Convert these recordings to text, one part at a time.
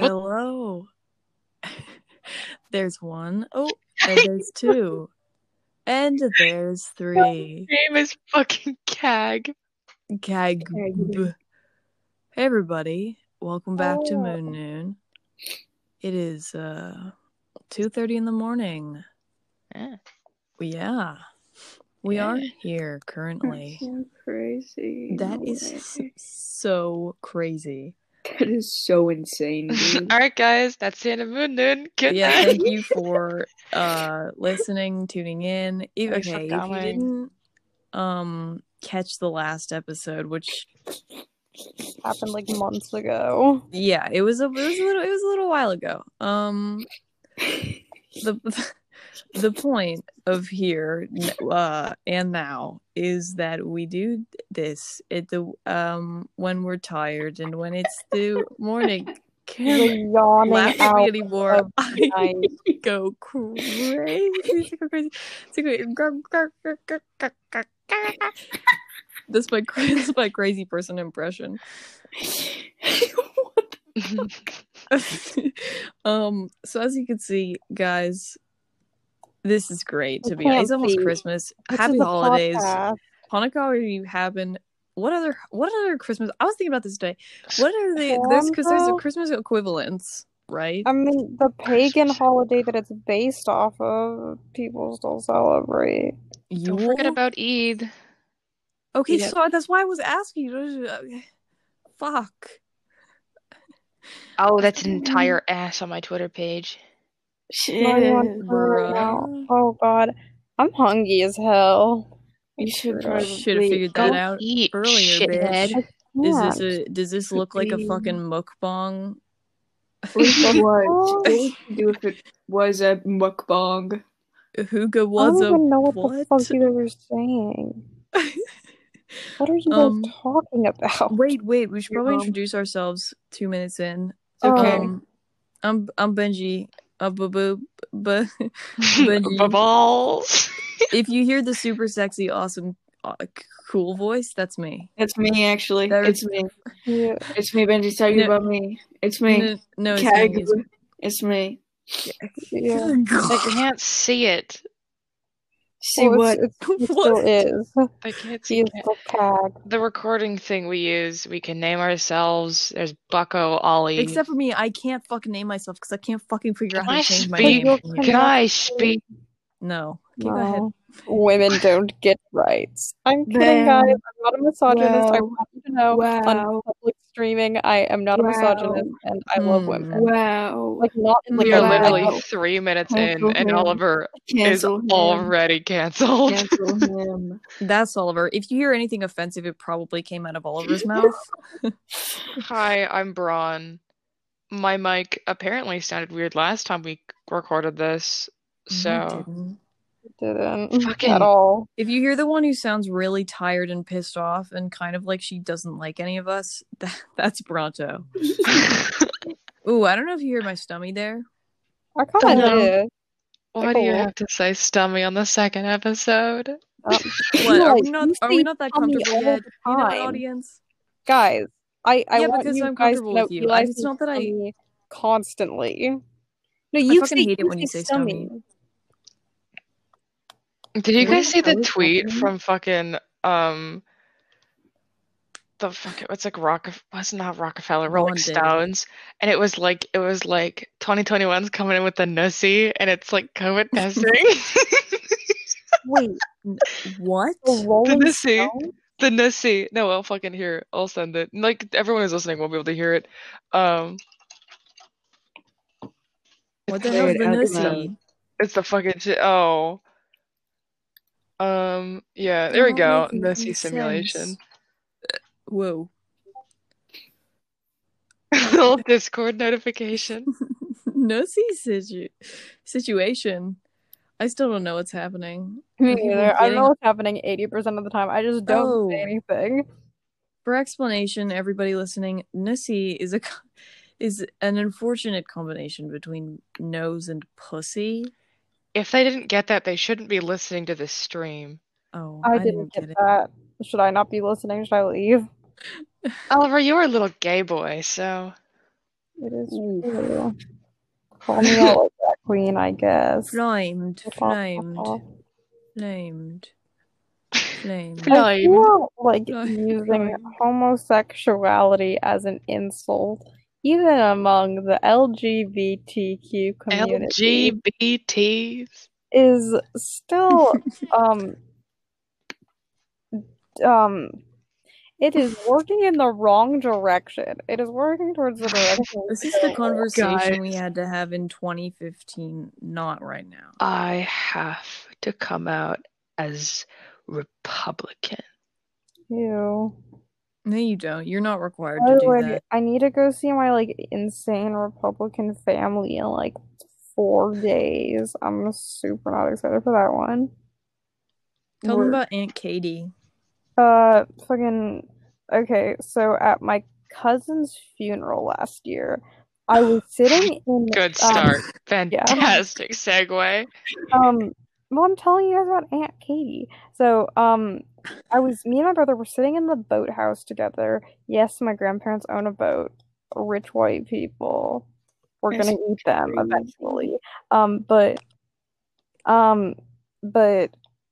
Hello. There's one. Oh, and there's two. And there's three. His name is fucking Cag. Cag. Hey, everybody. Welcome back to Moon Noon. It is 2:30 in the morning. Yeah. We are here currently. That's so crazy. That is so crazy. That is so insane, dude. All right, guys, that's the end of Moon Noon. Good night. Thank you for listening, tuning in. If you didn't catch the last episode, which happened like months ago. Yeah, it was a little while ago. The point of here and now is that we do this at the when we're tired and when it's the morning. Can't laugh at me anymore. I go crazy. That's my crazy person impression. What the fuck? So as you can see, guys. This is great to be honest. It's almost Christmas. Happy holidays. Hanukkah already happened. What other Christmas? I was thinking about this today. What are they? Because there's a Christmas equivalence, right? I mean, the pagan holiday that it's based off of, people still celebrate. Don't forget about Eid. Okay, yeah. So that's why I was asking you. Fuck. Oh, that's an entire ass on my Twitter page. Shit. Oh god, I'm hungry as hell. You should have figured that out earlier, bitch. Does this look like a fucking mukbang? What would do if it was a mukbang? Huga was a. I don't even know what the fuck you guys are saying. What are you guys talking about? Wait. We should probably introduce ourselves 2 minutes in. Okay. I'm Benji. Balls. If you hear the super sexy, awesome, cool voice, that's me. That's me, actually. It's me. Yeah. It's me, Benji. Tell you about me. It's me. No, it's me. Yeah. I can't see it. See what? It still is. I can't see it. The recording thing we use, we can name ourselves. There's Bucko, Ollie. Except for me, I can't fucking name myself because I can't fucking figure out how to change my name. Can I speak? No. Go ahead. Women don't get rights. I'm kidding, guys. I'm not a misogynist. Wow. I want you to know on public streaming, I am not a misogynist, and I love women. Wow. We are literally 3 minutes in, and Oliver is already canceled. Cancel him. That's Oliver. If you hear anything offensive, it probably came out of Oliver's mouth. Hi, I'm Braun. My mic apparently sounded weird last time we recorded this, so... Didn't fucking at all. If you hear the one who sounds really tired and pissed off and kind of like she doesn't like any of us, that's Bronto. Ooh, I don't know if you hear my stummy there. I kind of did. Why do you have to say stummy on the second episode? What? Are we not that comfortable yet? You know, audience? Guys, I want because you I'm guys comfortable with you. It's not that I constantly. No, you fucking hate it when you say stummy. Did you guys see the tweet from fucking Rolling Stones, and it was like 2021's coming in with the nussy, and it's like COVID testing. Wait, what? The nussy. No, I'll fucking hear it. I'll send it. Like everyone who's listening won't be able to hear it. What the hell is the nussy? It's the fucking shit. Oh. Yeah, there we go. Nussy simulation. Sense. Whoa. Little Discord notification. Nussy situation. I still don't know what's happening. Me neither. I don't know what's happening 80% of the time. I just don't say anything. For explanation, everybody listening, nussy is an unfortunate combination between nose and pussy. If they didn't get that, they shouldn't be listening to this stream. Oh, I didn't get that. Should I not be listening? Should I leave? Oliver, you were a little gay boy, so... It is true. Call me out like that, queen, I guess. Flamed. I feel like using homosexuality as an insult, even among the LGBTQ community, LGBTs is still it is working in the wrong direction. It is working towards the direction. This is the conversation we had to have in 2015, not right now. I have to come out as Republican. Ew. No, you don't. You're not required to do that. I need to go see my, like, insane Republican family in, like, 4 days. I'm super not excited for that one. Tell them about Aunt Katie. Okay, so at my cousin's funeral last year, I was sitting in... Good start. Fantastic segue. Well, I'm telling you guys about Aunt Katie. So, me and my brother were sitting in the boathouse together. Yes, my grandparents own a boat. Rich white people. We're gonna eat them eventually. But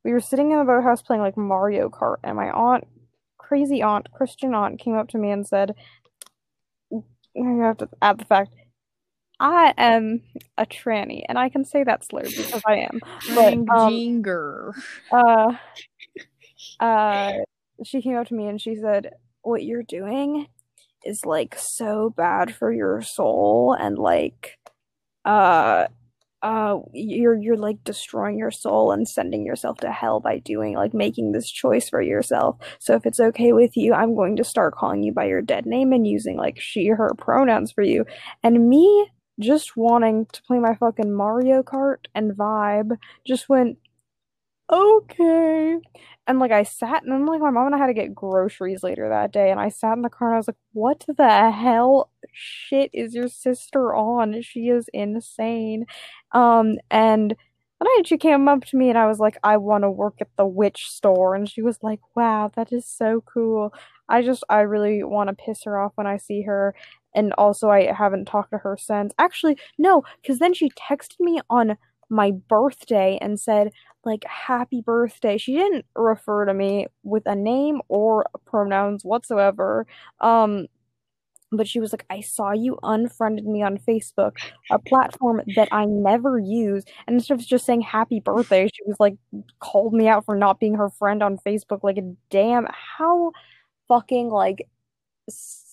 we were sitting in the boathouse playing, like, Mario Kart, and my aunt, crazy aunt, Christian aunt, came up to me and said, I have to add the fact, I am a tranny, and I can say that slur because I am. But, she came up to me and she said, what you're doing is, like, so bad for your soul, and, like, you're like destroying your soul and sending yourself to hell by doing, like, making this choice for yourself. So if it's okay with you, I'm going to start calling you by your dead name and using, like, she, her pronouns for you. And me just wanting to play my fucking Mario Kart and vibe just went, okay. And, like, I sat, and then, like, my mom and I had to get groceries later that day, and I sat in the car, and I was like, what the hell shit is your sister on? She is insane. And then she came up to me, and I was like, I want to work at the witch store, and she was like, wow, that is so cool. I really want to piss her off when I see her, and also I haven't talked to her since. Actually, no, because then she texted me on my birthday and said, like, happy birthday. She didn't refer to me with a name or pronouns whatsoever. But she was like, I saw you unfriended me on Facebook, a platform that I never use. And instead of just saying happy birthday, she was like, called me out for not being her friend on Facebook. Like, damn, how fucking, like,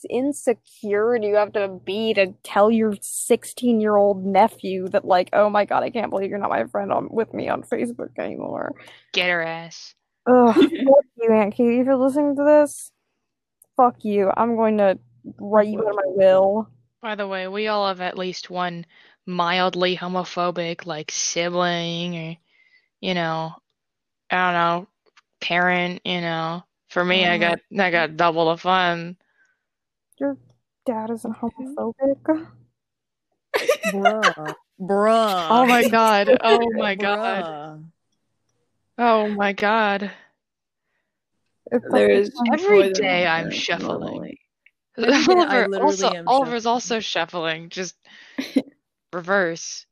insecure do you have to be to tell your 16-year-old nephew that, like, oh my god, I can't believe you're not my friend with me on Facebook anymore. Get her ass. Ugh, fuck you, Aunt Katie, if you're listening to this. Fuck you. I'm going to write you in my will. By the way, we all have at least one mildly homophobic, like, sibling or, you know, I don't know, parent, you know. For me, I got double the fun. Your dad isn't homophobic. Bruh. Oh my god. Oh my god. Oh my god. There's every day I'm shuffling. Oliver's also shuffling. Just reverse.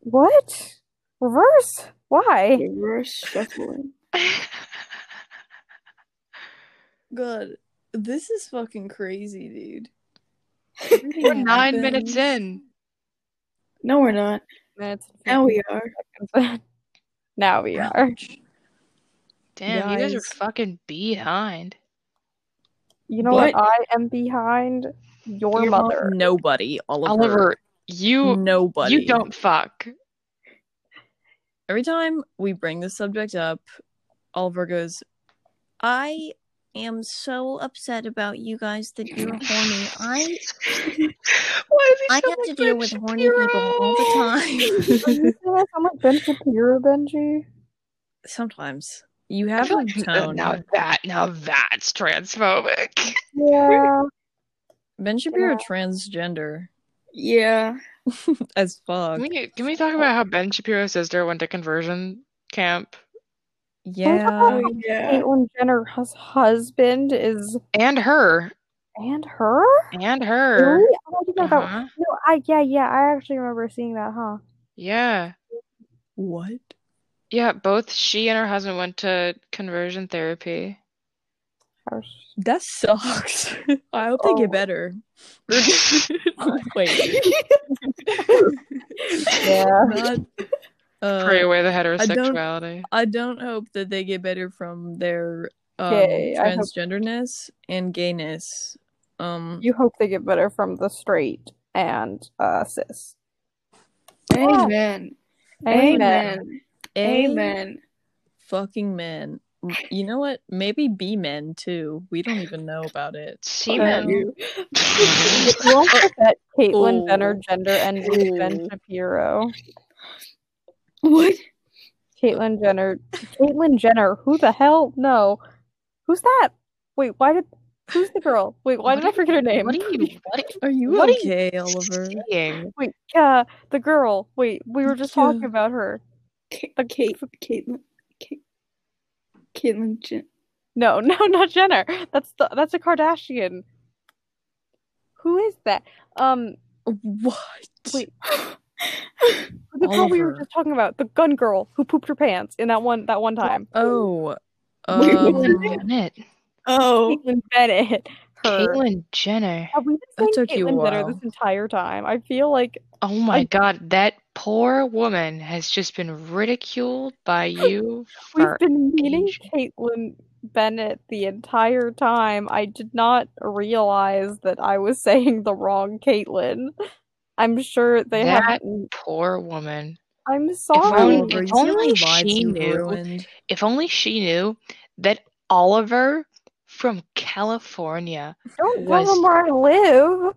What? Reverse? Why? Reverse shuffling. Good. This is fucking crazy, dude. We're 9 minutes in. No, we're not. Now we are. Now we are. Damn, guys. You guys are fucking behind. You know what? I am behind your mother. Nobody, Oliver. Nobody. You don't fuck. Every time we bring this subject up, Oliver goes, I am so upset about you guys that you're horny. I have to deal with horny people all the time. I sound like Ben Shapiro, Benji. Sometimes you have a tone. Now that's transphobic. Yeah. Ben Shapiro transgender. Yeah. As fuck. Can we talk about how Ben Shapiro's sister went to conversion camp? Yeah. Caitlyn Jenner's husband is... And her. And her? And her. Really? Oh, I didn't know that. No, I actually remember seeing that, huh? Yeah. What? Yeah, both she and her husband went to conversion therapy. That sucks. I hope they get better. Wait. Yeah. Pray away the heterosexuality. I don't hope that they get better from their transgenderness and gayness. You hope they get better from the straight and cis. Amen. Amen. Amen. Fucking men. You know what? Maybe be men too. We don't even know about it. She men. You won't forget Caitlyn Jenner gender and Ben Shapiro. What? Caitlyn Jenner. Caitlyn Jenner. Who the hell? No. Who's that? Wait. Who's the girl? Wait. Why did I forget her name? Are you okay, Oliver? Wait. Yeah. The girl. Wait. We were just talking about her. Caitlyn Jenner. No, not Jenner. That's a Kardashian. Who is that? What? Wait. The girl we were just talking about, the gun girl who pooped her pants in that one time. Oh. Caitlin Bennett. Oh. Caitlin Bennett. Caitlyn Jenner. Have we been saying Caitlyn Jenner this entire time? I feel like... Oh my god, that poor woman has just been ridiculed by you for We've been meeting Caitlyn Bennett the entire time. I did not realize that I was saying the wrong Caitlyn. I'm sure they have... That poor woman. I'm sorry. If only she knew that Oliver... from California. Don't tell them where I live.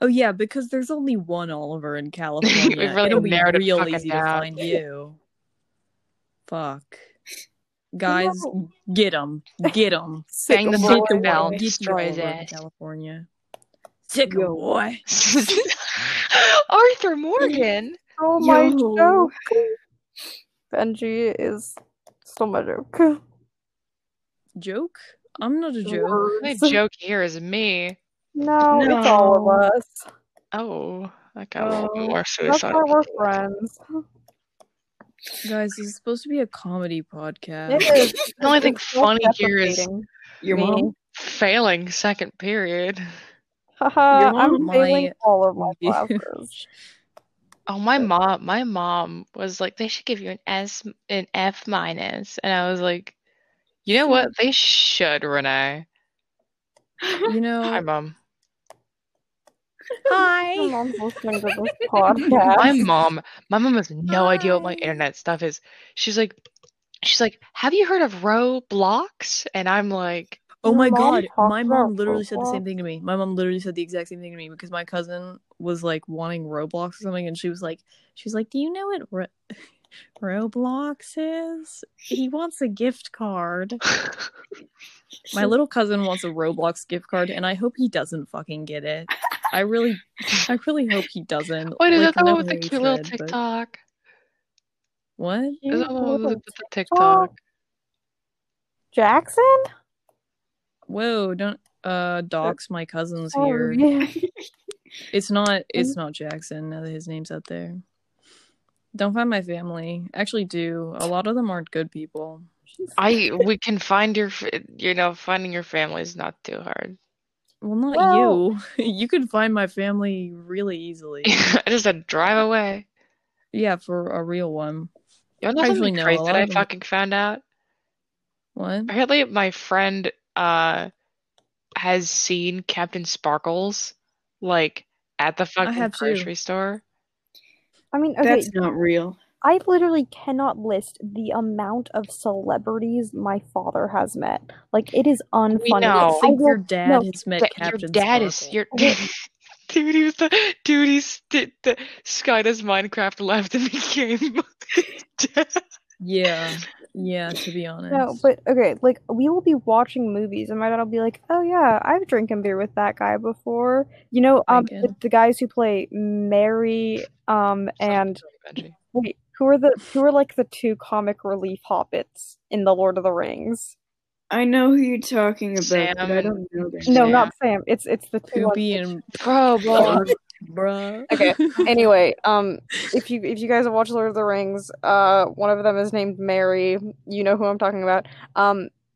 Oh yeah, because there's only one Oliver in California. It'll be real easy to find you. Fuck. Guys, get him. Bang the fucking bell. Destroy his ass. California. Sick boy. Arthur Morgan. Oh my joke. Benji is still my joke. Joke? I'm not a joke. My joke here is me. No, it's all of us. Oh, that got a little bit more suicide. That's why we're friends. Guys, this is supposed to be a comedy podcast. It is. The only thing funny here is your mom failing second period. Haha, I'm failing all of my classes. Oh, my mom was like, they should give you an F-, and I was like, you know what? They should, Renee. You know... Hi, Mom. Hi! My mom's listening to this podcast. My mom has no idea what my internet stuff is. She's like, have you heard of Roblox? And I'm like... Oh my god, my mom literally said the same thing to me. My mom literally said the exact same thing to me because my cousin was, like, wanting Roblox or something, and she was like, do you know what... Roblox is? He wants a gift card. My little cousin wants a Roblox gift card, and I hope he doesn't fucking get it. I really hope he doesn't. Wait, is that the one with the cute little TikTok? What? Is that the one with the TikTok? Jackson? Whoa! Don't dox my cousins here. Yeah. It's not Jackson. Now that his name's up there. Don't find my family. Actually, do. A lot of them aren't good people. We can find your... You know, finding your family is not too hard. Well, not you. You can find my family really easily. I just had to drive away. Yeah, for a real one. You know something crazy that I fucking found out? What? Apparently, my friend has seen Captain Sparkles, like, at the fucking grocery store. I mean, okay, that's not real. I literally cannot list the amount of celebrities my father has met. Like, it is unfunny. Your dad has met Captain Sparkle. Dude, Skydoesminecraft left and became dad. Yeah, to be honest. No, but, okay, like, we will be watching movies, and my dad will be like, oh, yeah, I've drinking beer with that guy before. You know, the guys who play Mary, and... Wait, who are, like, the two comic relief hobbits in the Lord of the Rings? I know who you're talking about, Sam, but I don't know that. No, not Sam. It's the Poopy and bro. Okay. Anyway, if you guys have watched Lord of the Rings, one of them is named Mary. You know who I'm talking about.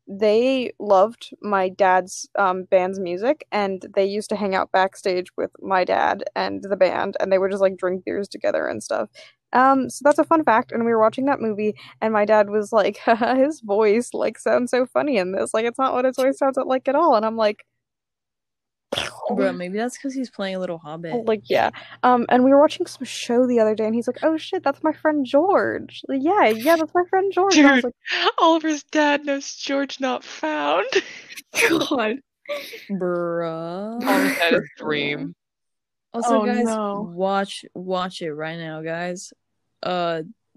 They loved my dad's band's music, and they used to hang out backstage with my dad and the band, and they would just like drink beers together and stuff. So that's a fun fact. And we were watching that movie, and my dad was like, his voice like sounds so funny in this. Like, it's not what his voice sounds like at all. And I'm like, bro, maybe that's because he's playing a little Hobbit. Like, yeah. And we were watching some show the other day, and he's like, "Oh shit, that's my friend George." Like, yeah, that's my friend George. Dude, I was like, Oliver's dad knows George Not Found. God, bruh. Oliver's dad is Dream. Also, guys, watch it right now, guys.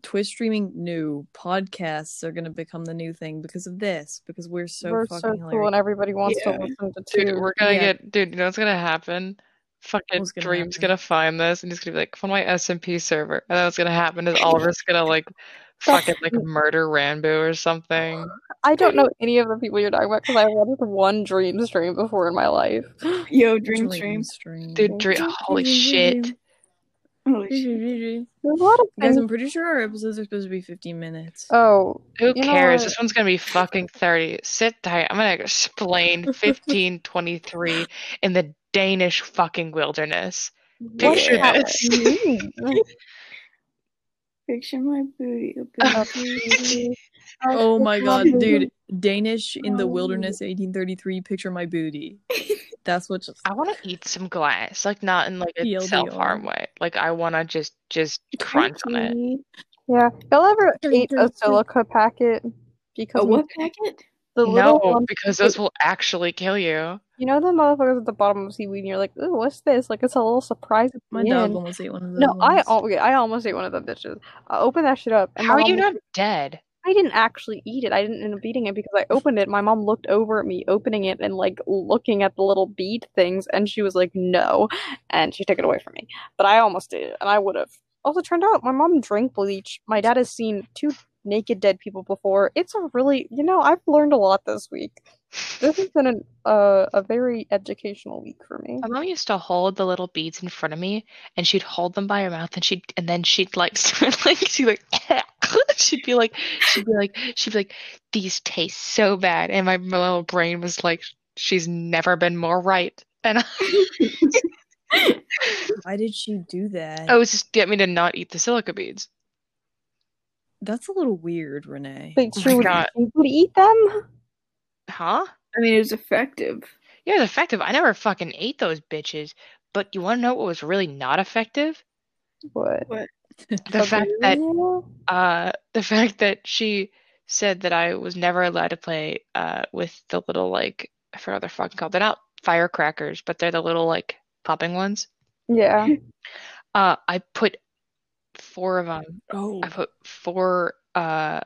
Twitch streaming new podcasts are gonna become the new thing because of this. Because we're fucking so cool, and everybody wants to listen to two. Dude, we're gonna get. Dude, you know what's gonna happen? Fucking gonna Dream's happen? Gonna find this, and he's gonna be like, "On my SMP server." And then what's gonna happen is Oliver's gonna like fucking like murder Rambo or something. I don't know any of the people you're talking about because I watched one Dream stream before in my life. Yo, Dream stream. Dude, Holy shit. There's a lot of guys, I'm pretty sure our episodes are supposed to be 15 minutes. Oh. Who cares? This one's going to be fucking 30. Sit tight. I'm going to explain 1523 in the Danish fucking wilderness. Picture this. Picture my booty. Oh my god, dude. Danish in the wilderness, 1833. Picture my booty. That's what just... I want to eat some glass, like not in like a self-harm way. Like I want to just crunch on it. Yeah, y'all ever eat a silica packet? Because what packet? No, because those will actually kill you. You know the motherfuckers at the bottom of seaweed, and you're like, "Ooh, what's this?" Like it's a little surprise. My dog almost ate one of those. No, I almost ate one of them bitches. I opened that shit up. And how are you not dead? I didn't actually eat it. I didn't end up eating it because I opened it. My mom looked over at me opening it and like looking at the little bead things, and she was like, "No," and she took it away from me. But I almost did, and I would have. Also, turned out my mom drank bleach. My dad has seen two naked dead people before. It's a really, I've learned a lot this week. This has been a very educational week for me. My mom used to hold the little beads in front of me, and she'd hold them by her mouth, and then she'd like start like she like. She'd be like, "These taste so bad," and my little brain was like, "She's never been more right." And why did she do that? Oh, it was just to get me to not eat the silica beads. That's a little weird, Renee. Wait, she would eat them? Huh? I mean, it was effective. Yeah, it was effective. I never fucking ate those bitches. But you want to know what was really not effective? What? The fact that she said that I was never allowed to play with the little like, I forgot what they're fucking called. They're not firecrackers, but they're the little like popping ones. Yeah. I put four of them. Oh. I put four of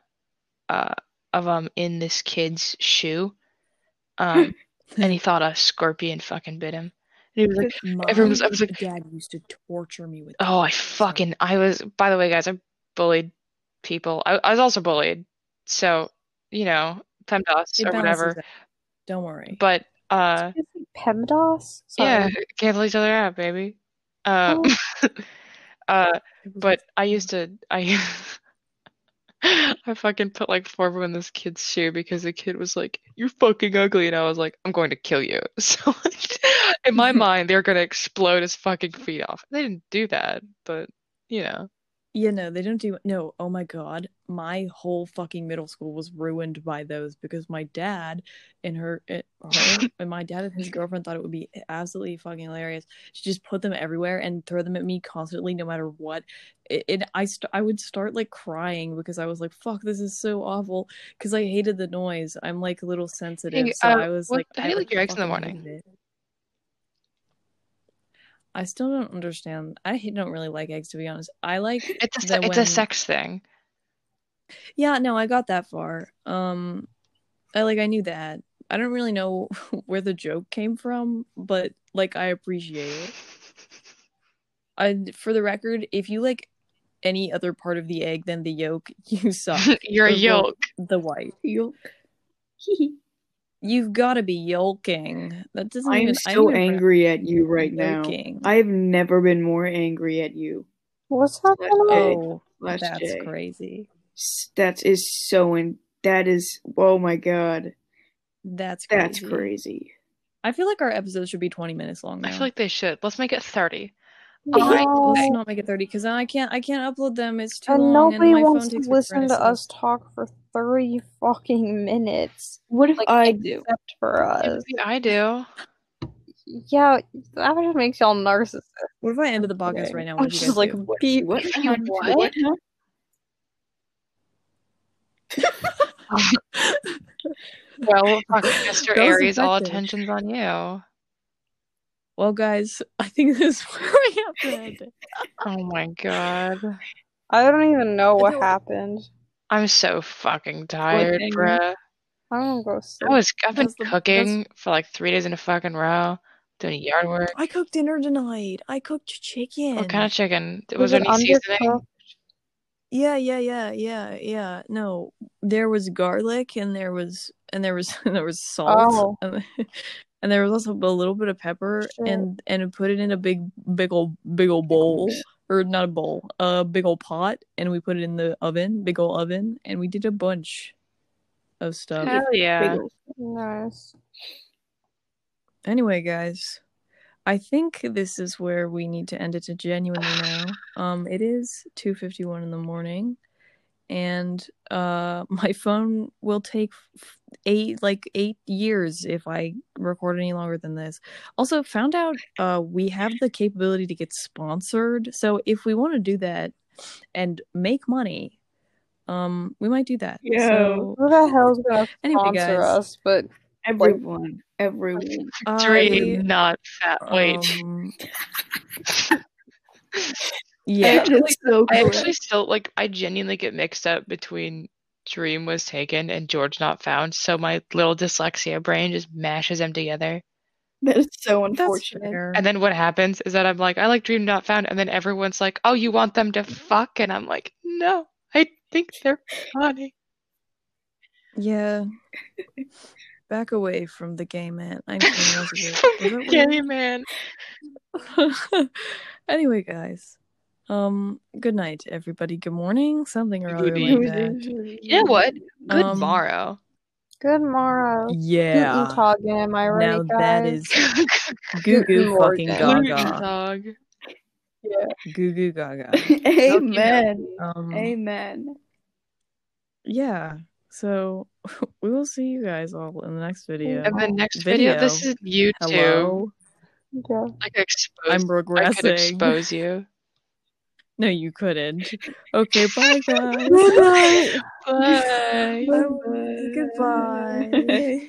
them in this kid's shoe, and he thought a scorpion fucking bit him. And he was like, I was like, Dad used to torture me with. Oh, by the way, guys, I bullied people. I was also bullied. So, PEMDAS or whatever. Don't worry. But, PEMDAS? Sorry. Yeah, cancel each other out, baby. But I fucking put like four of them in this kid's shoe because the kid was like, "You're fucking ugly," and I was like, "I'm going to kill you." So like, in my mind, they're gonna explode his fucking feet off. They didn't do that, but Yeah, no, they don't do. No, oh my god, my whole fucking middle school was ruined by those because my dad and his girlfriend thought it would be absolutely fucking hilarious to just put them everywhere and throw them at me constantly, no matter what. I would start like crying because I was like, "Fuck, this is so awful." Because I hated the noise. I'm like a little sensitive, so I was like, "How do you like your eggs in the morning?" I still don't understand. I don't really like eggs, to be honest. I like it's a sex thing. Yeah, no, I got that far. I knew that. I don't really know where the joke came from, but like I appreciate it. For the record, if you like any other part of the egg than the yolk, you suck. You're a yolk. The white yolk. You've got to be yolking. That doesn't. I'm so angry at you right yolking. Now. I've never been more angry at you. What's happening? Oh, that's crazy. That is so in. That is. Oh my god. That's crazy. That's crazy. I feel like our episodes should be 20 minutes long now. I feel like they should. Let's make it 30. Let's not make it 30 because I can't upload them. It's too long. And nobody wants to listen to us talk for 30 fucking minutes. What if I do? Except for us. I do. Yeah, that just makes y'all narcissists. What if I ended the podcast right now? I'm just like, what? Well, Mr. Aries, all attention's on you. Well, guys, I think this is where we have to end it. Oh my god. I don't even know what happened. I'm so fucking tired, bruh. I'm gonna go sleep. I've been cooking for like 3 days in a fucking row, doing yard work. I cooked dinner tonight. I cooked chicken. What kind of chicken? Was there any seasoning? Yeah. No, there was garlic, and there was salt, and there was also a little bit of pepper, and put it in a big old bowl, or not a bowl, a big old pot, and we put it in the oven, big old oven, and we did a bunch of stuff. Hell yeah, nice. Anyway, guys, I think this is where we need to end it to genuinely now. It is 2:51 in the morning, and my phone will take 8 years if I record any longer than this. Also, found out we have the capability to get sponsored, so if we want to do that and make money, we might do that. Yeah. So, who the hell's gonna sponsor us? But everyone. Dream Not Found. Wait. Yeah. I genuinely get mixed up between Dream Was Taken and George Not Found, so my little dyslexia brain just mashes them together. That is so unfortunate. And then what happens is that I'm like, I like Dream Not Found, and then everyone's like, oh, you want them to fuck? And I'm like, no, I think they're funny. Yeah. Back away from the gay man. I'm the gay man. Anyway, guys. Good night, everybody. Good morning. Something or other like that. You know what? Good morrow. Good morrow. Yeah. Guten-Tagen, am I right, guys? Now that is goo-goo fucking gaga. Yeah. Goo-goo gaga. Amen. Amen. Yeah. So we will see you guys all in the next video. And the next video, this is you too. Yeah. I could expose you. No, you couldn't. Okay, bye guys. Bye. Goodbye.